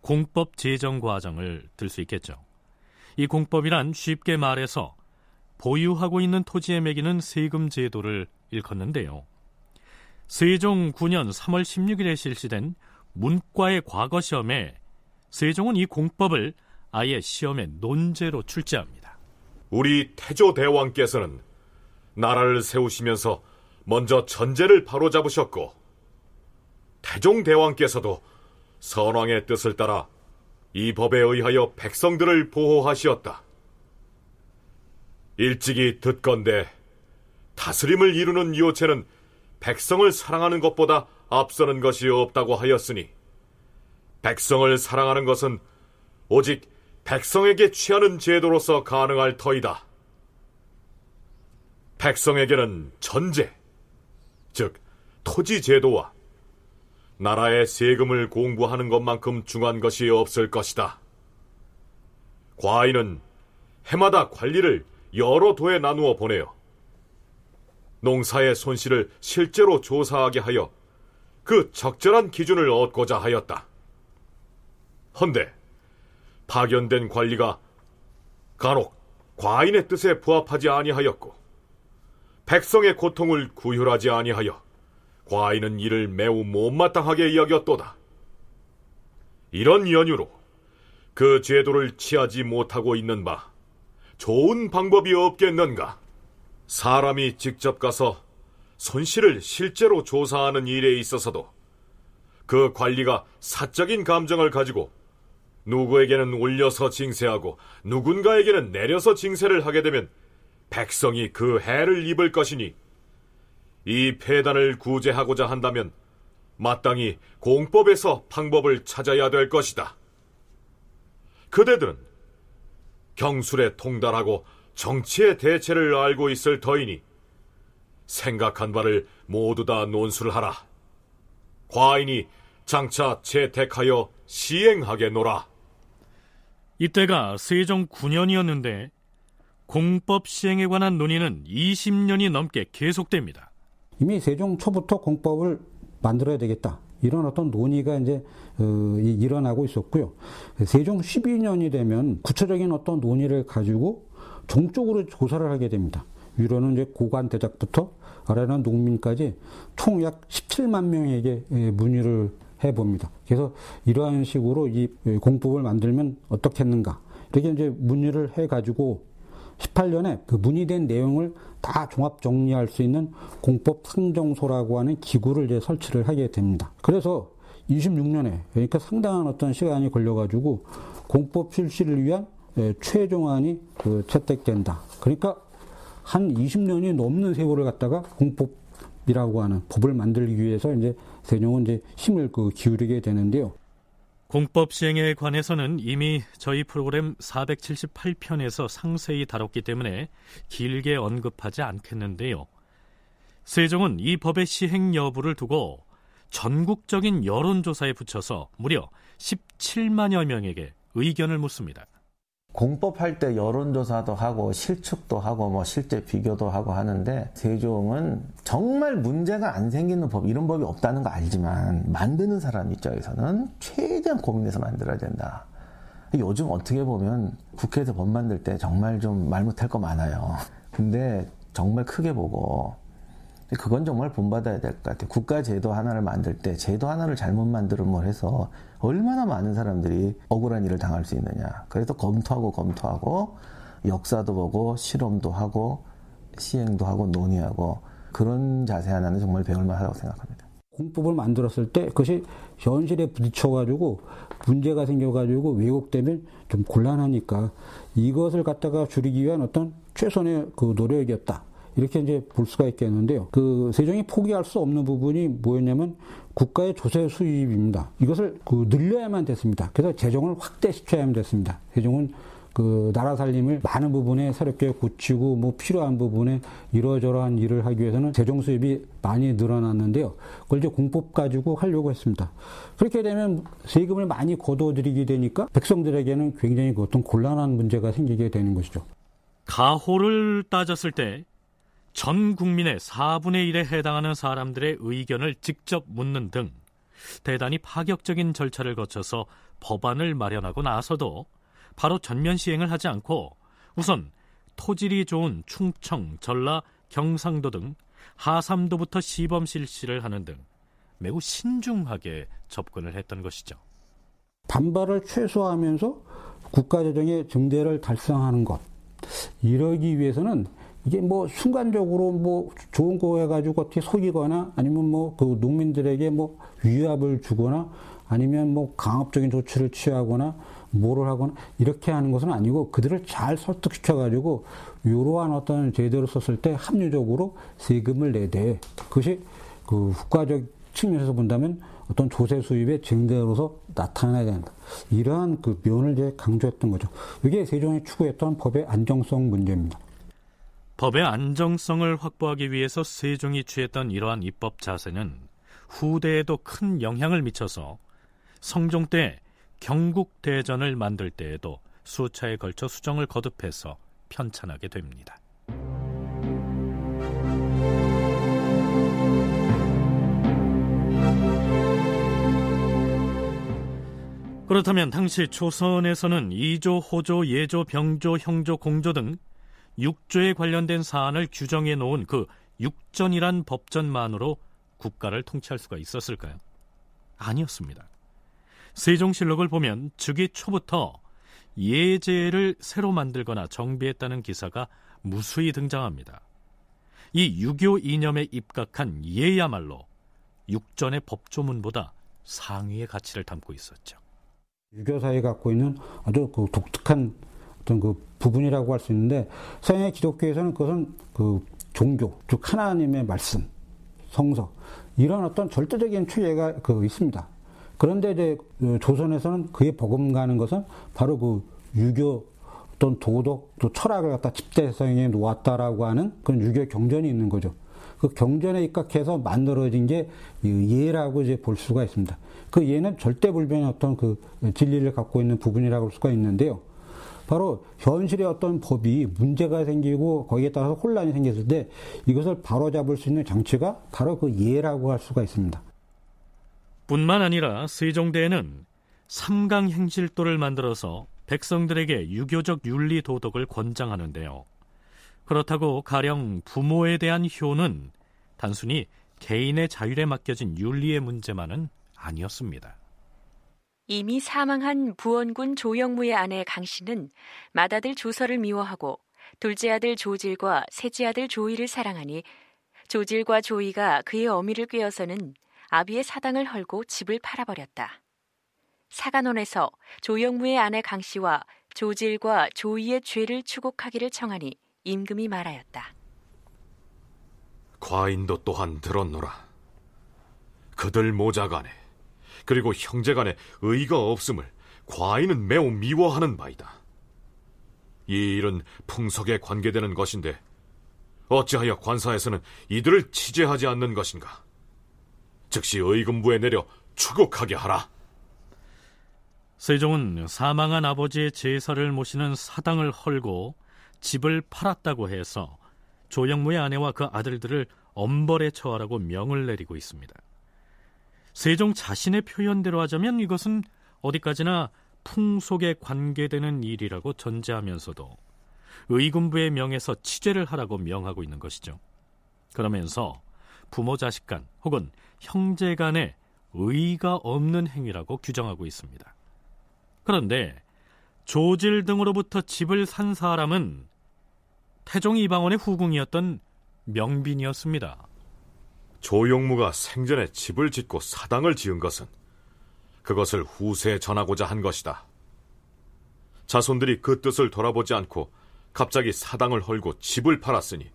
공법 제정 과정을 들 수 있겠죠. 이 공법이란 쉽게 말해서 보유하고 있는 토지에 매기는 세금 제도를 일컫는데요. 세종 9년 3월 16일에 실시된 문과의 과거 시험에 세종은 이 공법을 아예 시험의 논제로 출제합니다. 우리 태조대왕께서는 나라를 세우시면서 먼저 전제를 바로잡으셨고 태종대왕께서도 선왕의 뜻을 따라 이 법에 의하여 백성들을 보호하시었다. 일찍이 듣건대 다스림을 이루는 요체는 백성을 사랑하는 것보다 앞서는 것이 없다고 하였으니 백성을 사랑하는 것은 오직 백성에게 취하는 제도로서 가능할 터이다. 백성에게는 전제, 즉 토지 제도와 나라의 세금을 공부하는 것만큼 중한 것이 없을 것이다. 과인은 해마다 관리를 여러 도에 나누어 보내어 농사의 손실을 실제로 조사하게 하여 그 적절한 기준을 얻고자 하였다. 헌데 파견된 관리가 간혹 과인의 뜻에 부합하지 아니하였고 백성의 고통을 구휼하지 아니하여 과인은 이를 매우 못마땅하게 여겼도다. 이런 연유로 그 제도를 취하지 못하고 있는 바 좋은 방법이 없겠는가? 사람이 직접 가서 손실을 실제로 조사하는 일에 있어서도 그 관리가 사적인 감정을 가지고 누구에게는 올려서 징세하고 누군가에게는 내려서 징세를 하게 되면 백성이 그 해를 입을 것이니 이 폐단을 구제하고자 한다면 마땅히 공법에서 방법을 찾아야 될 것이다. 그대들은 경술에 통달하고 정치의 대체를 알고 있을 터이니 생각한 바를 모두 다 논술하라. 과인이 장차 채택하여 시행하게노라. 이때가 세종 9년이었는데 공법 시행에 관한 논의는 20년이 넘게 계속됩니다. 이미 세종 초부터 공법을 만들어야 되겠다, 이런 어떤 논의가 이제 일어나고 있었고요. 세종 12년이 되면 구체적인 어떤 논의를 가지고 종적으로 조사를 하게 됩니다. 위로는 이제 고관 대작부터 아래는 농민까지 총 약 17만 명에게 문의를 해봅니다. 그래서 이러한 식으로 이 공법을 만들면 어떻겠는가, 이렇게 이제 문의를 해가지고 18년에 그 문의된 내용을 다 종합 정리할 수 있는 공법 상정소라고 하는 기구를 이제 설치를 하게 됩니다. 그래서 26년에, 그러니까 상당한 어떤 시간이 걸려가지고 공법 실시를 위한 최종안이 채택된다. 그러니까 한 20년이 넘는 세월을 갖다가 공법이라고 하는 법을 만들기 위해서 이제 세종은 이제 힘을 기울이게 되는데요. 공법 시행에 관해서는 이미 저희 프로그램 478편에서 상세히 다뤘기 때문에 길게 언급하지 않겠는데요. 세종은 이 법의 시행 여부를 두고 전국적인 여론조사에 붙여서 무려 17만여 명에게 의견을 묻습니다. 공법할 때 여론조사도 하고 실측도 하고 실제 비교도 하고 하는데, 세종은 정말 문제가 안 생기는 법, 이런 법이 없다는 거 알지만 만드는 사람 입장에서는 최대한 고민해서 만들어야 된다. 요즘 어떻게 보면 국회에서 법 만들 때 정말 좀 말 못할 거 많아요. 근데 정말 크게 보고, 그건 정말 본받아야 될 것 같아요. 국가 제도 하나를 만들 때 제도 하나를 잘못 만들음을 해서 얼마나 많은 사람들이 억울한 일을 당할 수 있느냐. 그래서 검토하고 역사도 보고 실험도 하고 시행도 하고 논의하고, 그런 자세 하나는 정말 배울만하다고 생각합니다. 공법을 만들었을 때 그것이 현실에 부딪혀가지고 문제가 생겨가지고 왜곡되면 좀 곤란하니까 이것을 갖다가 줄이기 위한 어떤 최선의 노력이었다, 이렇게 이제 볼 수가 있겠는데요. 세종이 포기할 수 없는 부분이 뭐였냐면 국가의 조세 수입입니다. 이것을 늘려야만 됐습니다. 그래서 재정을 확대시켜야만 됐습니다. 세종은 나라 살림을 많은 부분에 새롭게 고치고 필요한 부분에 이러저러한 일을 하기 위해서는 재정 수입이 많이 늘어났는데요. 그걸 이제 공법 가지고 하려고 했습니다. 그렇게 되면 세금을 많이 거둬들이게 되니까 백성들에게는 굉장히 어떤 곤란한 문제가 생기게 되는 것이죠. 가호를 따졌을 때 전 국민의 4분의 1에 해당하는 사람들의 의견을 직접 묻는 등 대단히 파격적인 절차를 거쳐서 법안을 마련하고 나서도 바로 전면 시행을 하지 않고 우선 토질이 좋은 충청, 전라, 경상도 등 하삼도부터 시범 실시를 하는 등 매우 신중하게 접근을 했던 것이죠. 반발을 최소화하면서 국가재정의 증대를 달성하는 것, 이러기 위해서는 이게 순간적으로 좋은 거 해가지고 어떻게 속이거나 아니면 농민들에게 위압을 주거나 아니면 강압적인 조치를 취하거나 뭐를 하거나 이렇게 하는 것은 아니고, 그들을 잘 설득시켜가지고 이러한 어떤 제도를 썼을 때 합리적으로 세금을 내되 그것이 국가적 측면에서 본다면 어떤 조세 수입의 증대로서 나타나야 된다, 이러한 면을 이제 강조했던 거죠. 이게 세종이 추구했던 법의 안정성 문제입니다. 법의 안정성을 확보하기 위해서 세종이 취했던 이러한 입법 자세는 후대에도 큰 영향을 미쳐서 성종 때 경국대전을 만들 때에도 수차에 걸쳐 수정을 거듭해서 편찬하게 됩니다. 그렇다면 당시 조선에서는 이조, 호조, 예조, 병조, 형조, 공조 등 6조에 관련된 사안을 규정해 놓은 그 육전이란 법전만으로 국가를 통치할 수가 있었을까요? 아니었습니다. 세종실록을 보면 즉위 초부터 예제를 새로 만들거나 정비했다는 기사가 무수히 등장합니다. 이 유교 이념에 입각한 예야말로 육전의 법조문보다 상위의 가치를 담고 있었죠. 유교사에 갖고 있는 아주 그 독특한 어떤 그 부분이라고 할 수 있는데, 서양의 기독교에서는 그것은 그 종교, 즉 하나님의 말씀, 성서, 이런 어떤 절대적인 추예가 그 있습니다. 그런데 이제 조선에서는 그에 버금가는 것은 바로 그 유교 어떤 도덕, 또 철학을 갖다 집대성에 놓았다라고 하는 그런 유교 경전이 있는 거죠. 그 경전에 입각해서 만들어진 게 예라고 이제 볼 수가 있습니다. 그 예는 절대불변의 어떤 그 진리를 갖고 있는 부분이라고 볼 수가 있는데요. 바로 현실의 어떤 법이 문제가 생기고 거기에 따라서 혼란이 생겼을 때 이것을 바로잡을 수 있는 장치가 바로 그 예라고 할 수가 있습니다. 뿐만 아니라 세종대에는 삼강행실도를 만들어서 백성들에게 유교적 윤리도덕을 권장하는데요. 그렇다고 가령 부모에 대한 효는 단순히 개인의 자율에 맡겨진 윤리의 문제만은 아니었습니다. 이미 사망한 부원군 조영무의 아내 강씨는 맏아들 조서를 미워하고 둘째 아들 조질과 셋째 아들 조의를 사랑하니, 조질과 조의가 그의 어미를 꾀어서는 아비의 사당을 헐고 집을 팔아버렸다. 사간원에서 조영무의 아내 강씨와 조질과 조의의 죄를 추곡하기를 청하니 임금이 말하였다. 과인도 또한 들었노라. 그들 모자간에 그리고 형제간에 의가 없음을 과인은 매우 미워하는 바이다. 이 일은 풍석에 관계되는 것인데 어찌하여 관사에서는 이들을 치제하지 않는 것인가? 즉시 의금부에 내려 추곡하게 하라. 세종은 사망한 아버지의 제사를 모시는 사당을 헐고 집을 팔았다고 해서 조영무의 아내와 그 아들들을 엄벌에 처하라고 명을 내리고 있습니다. 세종 자신의 표현대로 하자면 이것은 어디까지나 풍속에 관계되는 일이라고 전제하면서도 의금부의 명에서 치제를 하라고 명하고 있는 것이죠. 그러면서 부모 자식 간 혹은 형제 간에 의가 없는 행위라고 규정하고 있습니다. 그런데 조질 등으로부터 집을 산 사람은 태종 이방원의 후궁이었던 명빈이었습니다. 조용무가 생전에 집을 짓고 사당을 지은 것은 그것을 후세에 전하고자 한 것이다. 자손들이 그 뜻을 돌아보지 않고 갑자기 사당을 헐고 집을 팔았으니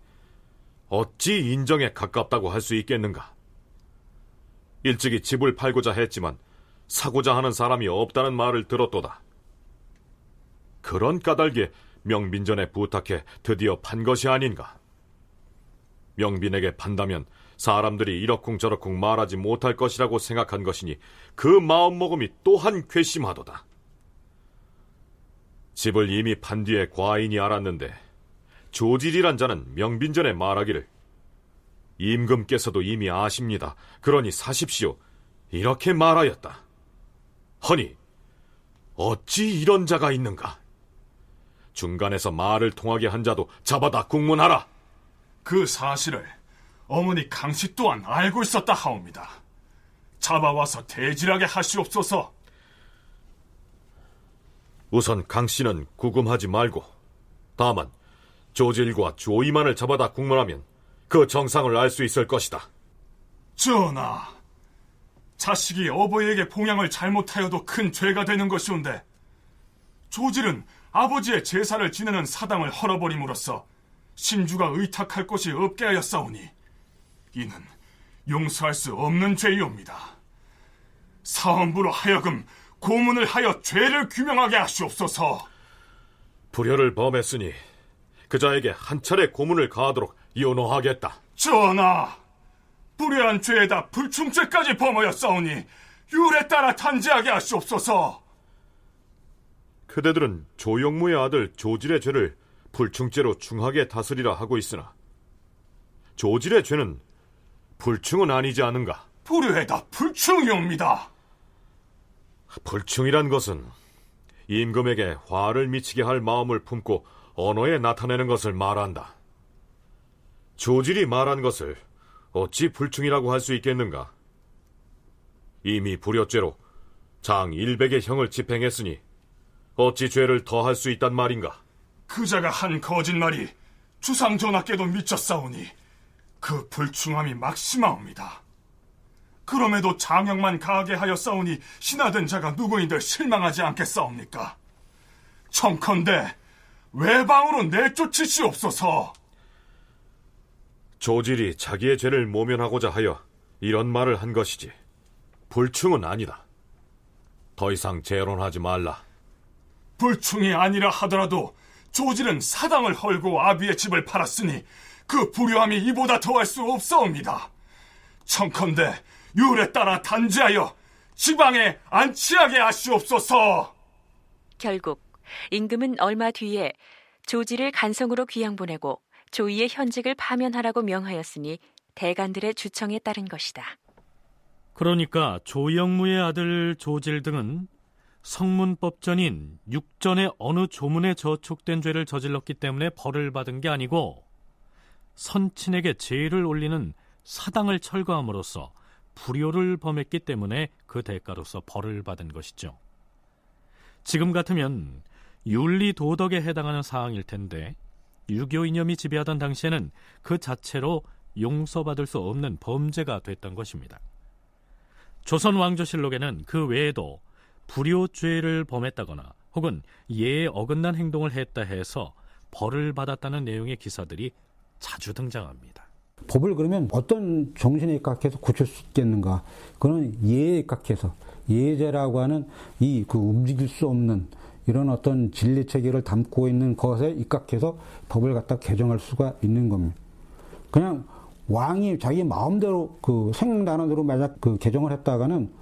어찌 인정에 가깝다고 할 수 있겠는가? 일찍이 집을 팔고자 했지만 사고자 하는 사람이 없다는 말을 들었도다. 그런 까닭에 명빈전에 부탁해 드디어 판 것이 아닌가? 명빈에게 판다면 사람들이 이러쿵저러쿵 말하지 못할 것이라고 생각한 것이니 그 마음먹음이 또한 괘씸하도다. 집을 이미 판 뒤에 과인이 알았는데 조질이란 자는 명빈전에 말하기를 임금께서도 이미 아십니다. 그러니 사십시오. 이렇게 말하였다. 허니 어찌 이런 자가 있는가? 중간에서 말을 통하게 한 자도 잡아다 국문하라. 그 사실을 어머니 강씨 또한 알고 있었다 하옵니다. 잡아와서 대질하게 하시옵소서. 우선 강씨는 구금하지 말고 다만 조질과 조이만을 잡아다 국문하면 그 정상을 알 수 있을 것이다. 전하, 자식이 어버이에게 봉양을 잘못하여도 큰 죄가 되는 것이온데 조질은 아버지의 제사를 지내는 사당을 헐어버림으로써 신주가 의탁할 곳이 없게 하였사오니 이는 용서할 수 없는 죄이옵니다. 사헌부로 하여금 고문을 하여 죄를 규명하게 하시옵소서. 불효를 범했으니 그자에게 한 차례 고문을 가하도록 연호하겠다. 전하, 불효한 죄에다 불충죄까지 범하였사오니 율에 따라 단죄하게 하시옵소서. 그대들은 조영무의 아들 조질의 죄를 불충죄로 중하게 다스리라 하고 있으나 조질의 죄는 불충은 아니지 않은가? 불효에다 불충이옵니다. 불충이란 것은 임금에게 화를 미치게 할 마음을 품고 언어에 나타내는 것을 말한다. 조질이 말한 것을 어찌 불충이라고 할 수 있겠는가? 이미 불효죄로 장 100의 형을 집행했으니 어찌 죄를 더할 수 있단 말인가? 그자가 한 거짓말이 주상 전하께도 미쳤사오니 그 불충함이 막심하옵니다. 그럼에도 장형만 가하게 하였사오니 신하된 자가 누구인들 실망하지 않겠사옵니까? 청컨대 외방으로 내쫓으시옵소서. 조질이 자기의 죄를 모면하고자 하여 이런 말을 한 것이지 불충은 아니다. 더 이상 재론하지 말라. 불충이 아니라 하더라도 조질은 사당을 헐고 아비의 집을 팔았으니 그 불효함이 이보다 더할 수 없사옵니다. 청컨대 율에 따라 단죄하여 지방에 안치하게 하시옵소서. 결국 임금은 얼마 뒤에 조질을 간성으로 귀양 보내고 조의의 현직을 파면하라고 명하였으니 대간들의 주청에 따른 것이다. 그러니까 조영무의 아들 조질 등은 성문법전인 육전의 어느 조문에 저촉된 죄를 저질렀기 때문에 벌을 받은 게 아니고 선친에게 제의를 올리는 사당을 철거함으로써 불효를 범했기 때문에 그 대가로서 벌을 받은 것이죠. 지금 같으면 윤리도덕에 해당하는 사항일 텐데 유교 이념이 지배하던 당시에는 그 자체로 용서받을 수 없는 범죄가 됐던 것입니다. 조선 왕조실록에는 그 외에도 불효죄를 범했다거나 혹은 예에 어긋난 행동을 했다 해서 벌을 받았다는 내용의 기사들이 자주 등장합니다. 법을 그러면 어떤 정신에 입각해서 고칠 수 있겠는가? 그건 예에 입각해서 예제라고 하는 이 그 움직일 수 없는 이런 어떤 진리 체계를 담고 있는 것에 입각해서 법을 갖다 개정할 수가 있는 겁니다. 그냥 왕이 자기 마음대로 그 생단원으로 만약 그 개정을 했다가는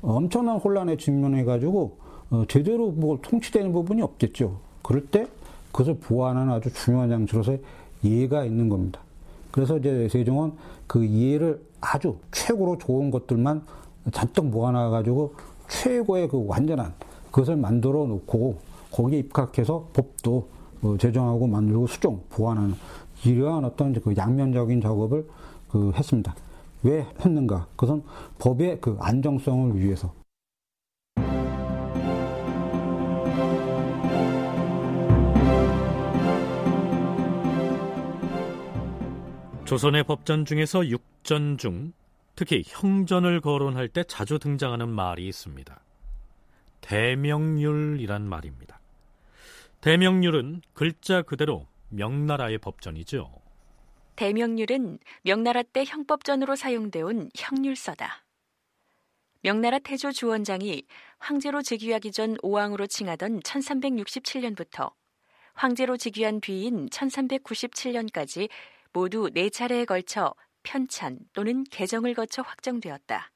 엄청난 혼란에 직면해가지고 제대로 뭐 통치되는 부분이 없겠죠. 그럴 때 그것을 보완하는 아주 중요한 장치로서의 예가 있는 겁니다. 그래서 이제 세종은 그 예를 아주 최고로 좋은 것들만 잔뜩 모아놔가지고 최고의 그 완전한 그것을 만들어 놓고 거기에 입각해서 법도 제정하고 만들고 수정, 보완하는 이러한 어떤 그 양면적인 작업을 그 했습니다. 왜 했는가? 그것은 법의 그 안정성을 위해서. 조선의 법전 중에서 육전 중 특히 형전을 거론할 때 자주 등장하는 말이 있습니다. 대명률이란 말입니다. 대명률은 글자 그대로 명나라의 법전이죠. 대명률은 명나라 때 형법전으로 사용되어 온 형률서다. 명나라 태조 주원장이 황제로 즉위하기 전 오왕으로 칭하던 1367년부터 황제로 즉위한 뒤인 1397년까지 모두 4차례에 걸쳐 편찬 또는 개정을 거쳐 확정되었다.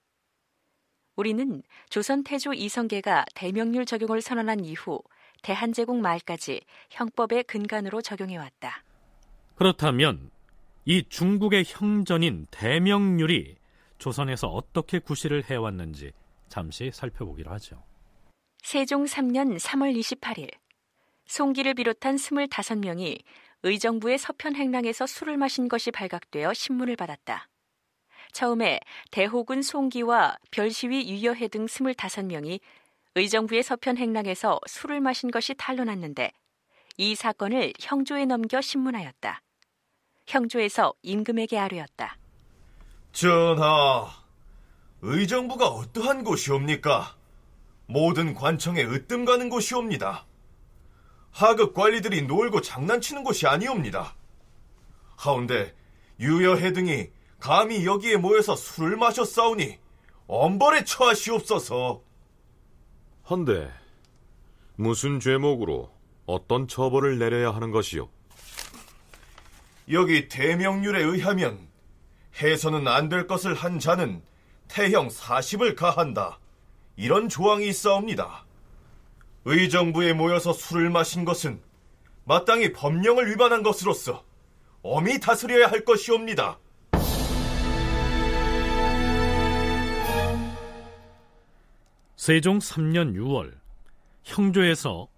우리는 조선 태조 이성계가 대명률 적용을 선언한 이후 대한제국 말까지 형법의 근간으로 적용해왔다. 그렇다면 이 중국의 형전인 대명률이 조선에서 어떻게 구시를 해왔는지 잠시 살펴보기로 하죠. 세종 3년 3월 28일 송기를 비롯한 25명이 의정부의 서편 행랑에서 술을 마신 것이 발각되어 신문을 받았다. 처음에 대호군 송기와 별시위 유여해 등 25명이 의정부의 서편 행랑에서 술을 마신 것이 탄로났는데 이 사건을 형조에 넘겨 신문하였다. 형조에서 임금에게 아뢰었다. 전하, 의정부가 어떠한 곳이옵니까? 모든 관청에 으뜸 가는 곳이옵니다. 하급 관리들이 놀고 장난치는 곳이 아니옵니다. 하운데 유여해 등이 감히 여기에 모여서 술을 마셨사오니 엄벌에 처하시옵소서. 헌데 무슨 죄목으로 어떤 처벌을 내려야 하는 것이요? 여기 대명률에 의하면 해서는 안 될 것을 한 자는 태형 40을 가한다, 이런 조항이 있사옵니다. 의정부에 모여서 술을 마신 것은 마땅히 법령을 위반한 것으로서 엄히 다스려야 할 것이옵니다. 세종 3년 6월 형조에서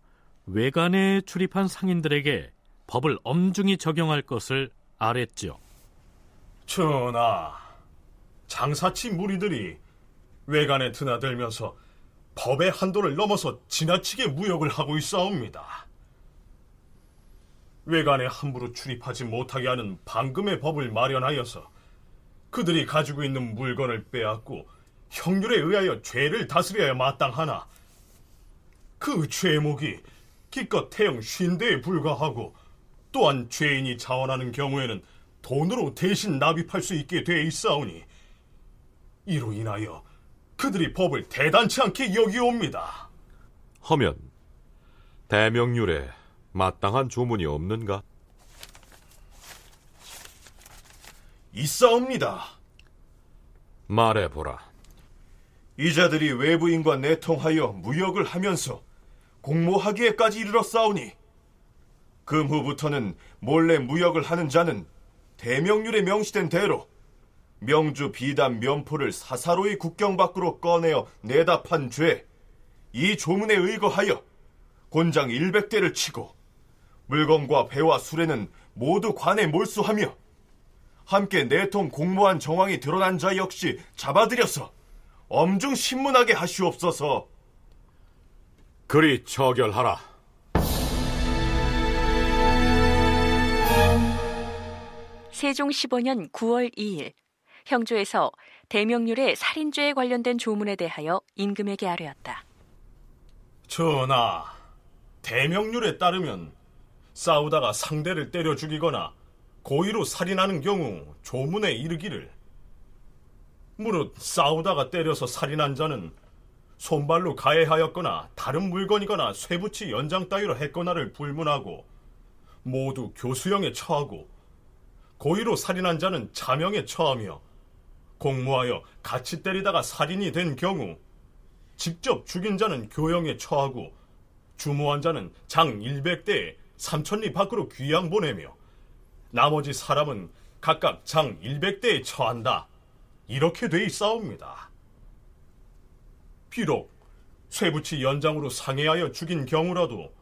외관에 출입한 상인들에게 법을 엄중히 적용할 것을 아랬지요. 전하, 장사치 무리들이 외관에 드나들면서 법의 한도를 넘어서 지나치게 무역을 하고 있사옵니다. 외관에 함부로 출입하지 못하게 하는 방금의 법을 마련하여서 그들이 가지고 있는 물건을 빼앗고 형률에 의하여 죄를 다스려야 마땅하나 그 죄목이 기껏 태형 50대에 불과하고 또한 죄인이 자원하는 경우에는 돈으로 대신 납입할 수 있게 돼 있사오니 이로 인하여 그들이 법을 대단치 않게 여기옵니다. 허면 대명률에 마땅한 조문이 없는가? 있사옵니다. 말해보라. 이자들이 외부인과 내통하여 무역을 하면서 공모하기에까지 이르렀사오니 금후부터는 몰래 무역을 하는 자는 대명률에 명시된 대로 명주 비단 면포를 사사로이 국경 밖으로 꺼내어 내다 판 죄, 이 조문에 의거하여 곤장 100대를 치고 물건과 배와 술에는 모두 관에 몰수하며 함께 내통 공모한 정황이 드러난 자 역시 잡아들여서 엄중 신문하게 하시옵소서. 그리 처결하라. 세종 15년 9월 2일 형조에서 대명률의 살인죄에 관련된 조문에 대하여 임금에게 아뢰었다. 전하, 대명률에 따르면 싸우다가 상대를 때려 죽이거나 고의로 살인하는 경우 조문에 이르기를 무릇 싸우다가 때려서 살인한 자는 손발로 가해하였거나 다른 물건이거나 쇠붙이 연장 따위로 했거나를 불문하고 모두 교수형에 처하고 고의로 살인한 자는 자명에 처하며 공모하여 같이 때리다가 살인이 된 경우 직접 죽인 자는 교형에 처하고 주모한 자는 장 100대에 3천리 밖으로 귀양 보내며 나머지 사람은 각각 장 100대에 처한다. 이렇게 돼 있사옵니다. 비록 쇠붙이 연장으로 상해하여 죽인 경우라도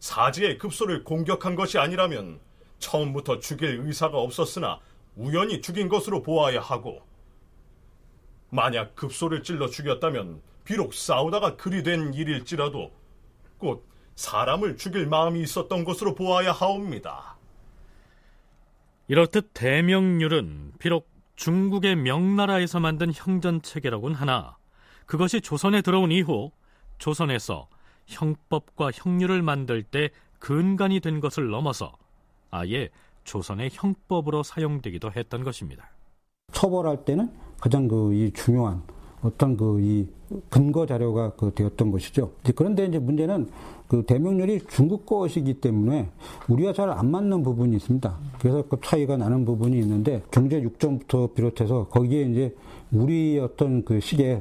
사지의 급소를 공격한 것이 아니라면 처음부터 죽일 의사가 없었으나 우연히 죽인 것으로 보아야 하고 만약 급소를 찔러 죽였다면 비록 싸우다가 그리 된 일일지라도 곧 사람을 죽일 마음이 있었던 것으로 보아야 하옵니다. 이렇듯 대명률은 비록 중국의 명나라에서 만든 형전체계라곤 하나 그것이 조선에 들어온 이후 조선에서 형법과 형률을 만들 때 근간이 된 것을 넘어서 아예 조선의 형법으로 사용되기도 했던 것입니다. 처벌할 때는 가장 이 중요한 어떤 이 근거 자료가 되었던 것이죠. 그런데 이제 문제는 대명률이 중국 것이기 때문에 우리와 잘 안 맞는 부분이 있습니다. 그래서 차이가 나는 부분이 있는데 경제 6정부터 비롯해서 거기에 이제 우리 어떤 시계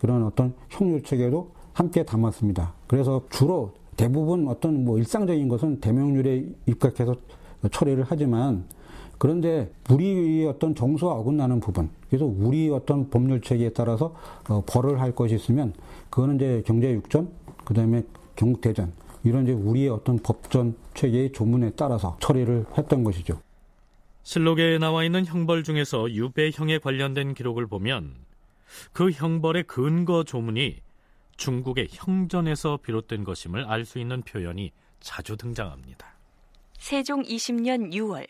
그런 어떤 형률 체계도 함께 담았습니다. 그래서 주로 대부분 어떤 일상적인 것은 대명률에 입각해서 처리를 하지만 그런데 우리의 어떤 정서와 어긋나는 부분, 그래서 우리 어떤 법률 체계에 따라서 벌을 할 것이 있으면 그거는 이제 경제 육전, 그다음에 경국대전 이런 이제 우리의 어떤 법전 체계의 조문에 따라서 처리를 했던 것이죠. 실록에 나와 있는 형벌 중에서 유배형에 관련된 기록을 보면 그 형벌의 근거 조문이 중국의 형전에서 비롯된 것임을 알 수 있는 표현이 자주 등장합니다. 세종 20년 6월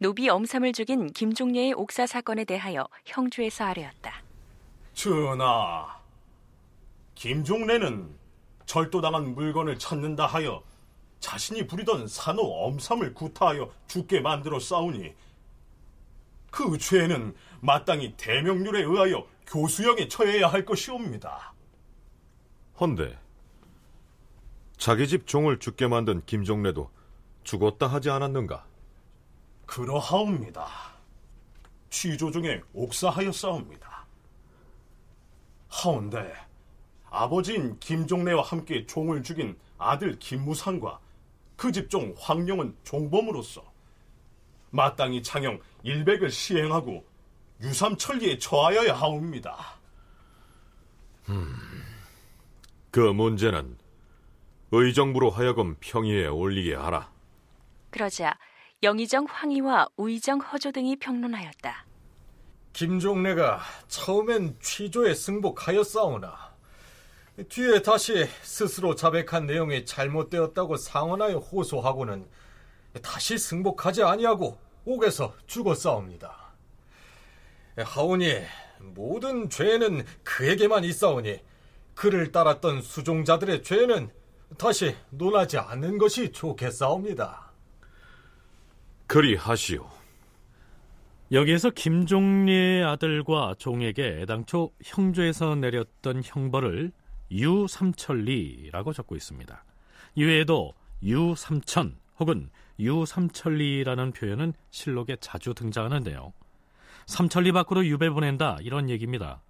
노비 엄삼을 죽인 김종려의 옥사 사건에 대하여 형조에서 아뢰었다. 전하, 김종래는 절도당한 물건을 찾는다 하여 자신이 부리던 산호 엄삼을 구타하여 죽게 만들어 싸우니 그 죄는 마땅히 대명률에 의하여 교수형에 처해야 할 것이옵니다. 헌데 자기 집 종을 죽게 만든 김종래도 죽었다 하지 않았는가? 그러하옵니다. 취조 중에 옥사하였사옵니다. 하온데 아버지인 김종래와 함께 종을 죽인 아들 김무산과 그 집종 황룡은 종범으로서 마땅히 창형 100을 시행하고 유삼천리에 처하여야 하옵니다. 그 문제는 의정부로 하여금 평의에 올리게 하라. 그러자 영의정 황희와 우의정 허조 등이 평론하였다. 김종래가 처음엔 취조에 승복하였사오나 뒤에 다시 스스로 자백한 내용이 잘못되었다고 상언하여 호소하고는 다시 승복하지 아니하고 옥에서 죽었사옵니다. 하오니 모든 죄는 그에게만 있사오니 그를 따랐던 수종자들의 죄는 다시 논하지 않는 것이 좋겠사옵니다. 그리하시오. 여기에서 김종리의 아들과 종에게 애당초 형조에서 내렸던 형벌을 유삼천리라고 적고 있습니다. 이외에도 유삼천 혹은 유삼천리라는 표현은 실록에 자주 등장하는데요. 삼천리 밖으로 유배 보낸다 이런 얘기입니다.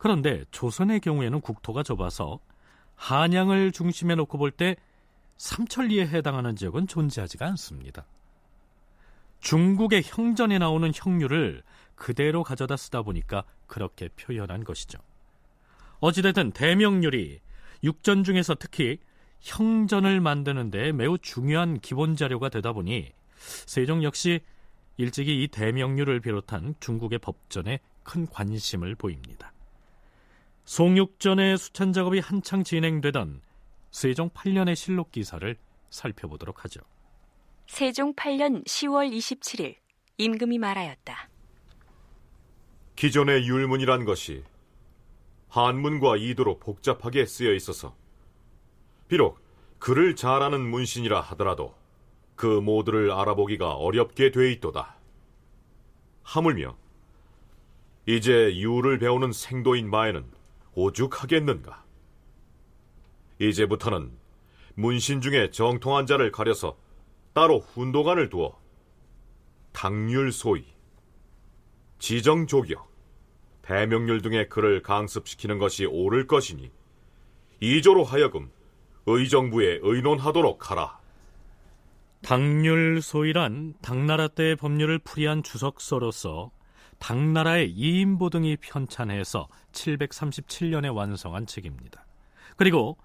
그런데 조선의 경우에는 국토가 좁아서 한양을 중심에 놓고 볼 때 삼천리에 해당하는 지역은 존재하지가 않습니다. 중국의 형전에 나오는 형률을 그대로 가져다 쓰다 보니까 그렇게 표현한 것이죠. 어찌됐든 대명률이 육전 중에서 특히 형전을 만드는 데 매우 중요한 기본 자료가 되다 보니 세종 역시 일찍이 이 대명률을 비롯한 중국의 법전에 큰 관심을 보입니다. 송육전의 수찬 작업이 한창 진행되던 세종 8년의 실록 기사를 살펴보도록 하죠. 세종 8년 10월 27일 임금이 말하였다. 기존의 율문이란 것이 한문과 이도로 복잡하게 쓰여 있어서 비록 글을 잘하는 문신이라 하더라도 그 모두를 알아보기가 어렵게 돼 있도다. 하물며 이제 유를 배우는 생도인 마에는 오죽하겠는가. 이제부터는 문신 중에 정통한 자를 가려서 따로 훈도관을 두어 당률소위, 지정조격, 대명률 등의 글을 강습시키는 것이 옳을 것이니 이조로 하여금 의정부에 의논하도록 하라. 당률소위란 당나라 때의 법률을 풀이한 주석서로서 당나라의 이인보 등이 편찬해서 737년에 완성한 책입니다. 그리고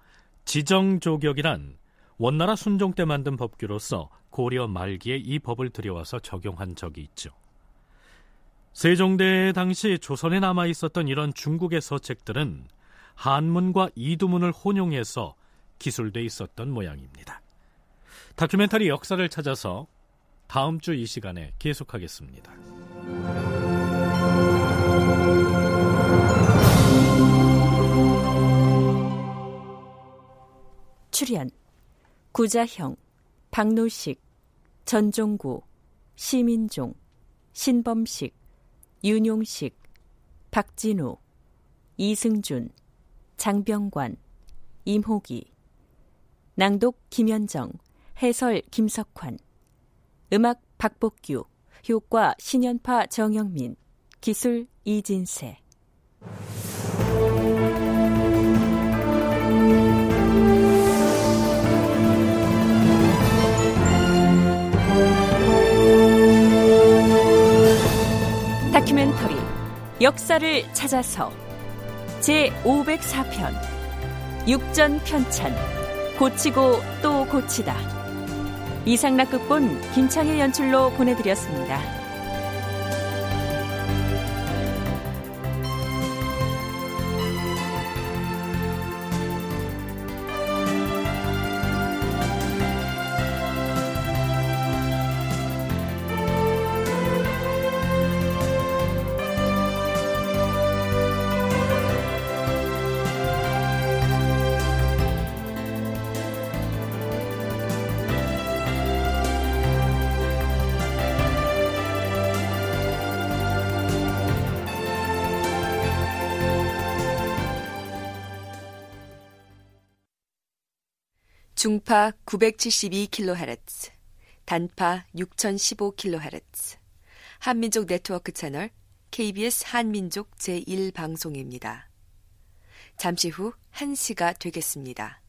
지정조격이란 원나라 순종 때 만든 법규로서 고려 말기에 이 법을 들여와서 적용한 적이 있죠. 세종대 당시 조선에 남아있었던 이런 중국의 서책들은 한문과 이두문을 혼용해서 기술돼 있었던 모양입니다. 다큐멘터리 역사를 찾아서 다음 주 이 시간에 계속하겠습니다. 출연 구자형, 박노식, 전종구, 시민종, 신범식, 윤용식, 박진우, 이승준, 장병관, 임호기. 낭독 김현정, 해설 김석환. 음악 박복규, 효과 신연파 정영민, 기술 이진세. 다큐멘터리 역사를 찾아서 제504편 육전 편찬 고치고 또 고치다. 이상락 극본, 김창의 연출로 보내드렸습니다. 중파 972kHz, 단파 6015kHz, 한민족 네트워크 채널 KBS 한민족 제1방송입니다. 잠시 후 1시가 되겠습니다.